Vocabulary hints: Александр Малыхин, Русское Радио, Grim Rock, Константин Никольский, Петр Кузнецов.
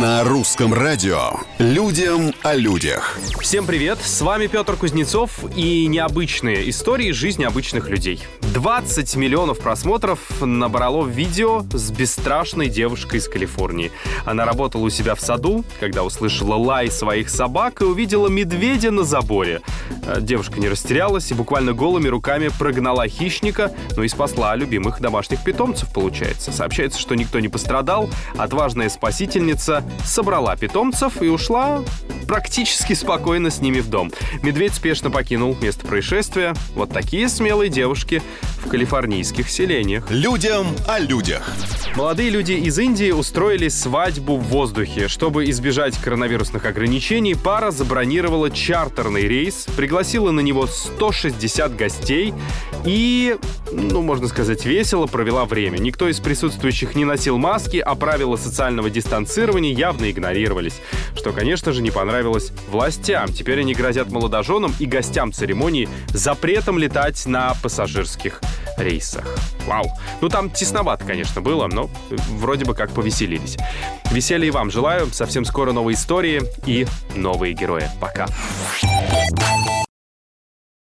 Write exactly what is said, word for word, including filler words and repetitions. На Русском Радио. Людям о людях. Всем привет, с вами Петр Кузнецов и необычные истории жизни обычных людей. двадцать миллионов просмотров набрало видео с бесстрашной девушкой из Калифорнии. Она работала у себя в саду, когда услышала лай своих собак и увидела медведя на заборе. Девушка не растерялась и буквально голыми руками прогнала хищника, но и спасла любимых домашних питомцев, получается. Сообщается, что никто не пострадал, отважная спасительница собрала питомцев и ушла практически спокойно с ними в дом. Медведь спешно покинул место происшествия. Вот такие смелые девушки в калифорнийских селениях. Людям о людях. Молодые люди из Индии устроили свадьбу в воздухе. Чтобы избежать коронавирусных ограничений, пара забронировала чартерный рейс, пригласила на него сто шестьдесят гостей и, ну, можно сказать, весело провела время. Никто из присутствующих не носил маски, а правила социального дистанцирования явно игнорировались, что, конечно же, не понравилось властям. Теперь они грозят молодоженам и гостям церемонии запретом летать на пассажирских рейсах. Вау! Ну, там тесновато, конечно, было, но вроде бы как повеселились. Веселья и вам желаю. Совсем скоро новые истории и новые герои. Пока!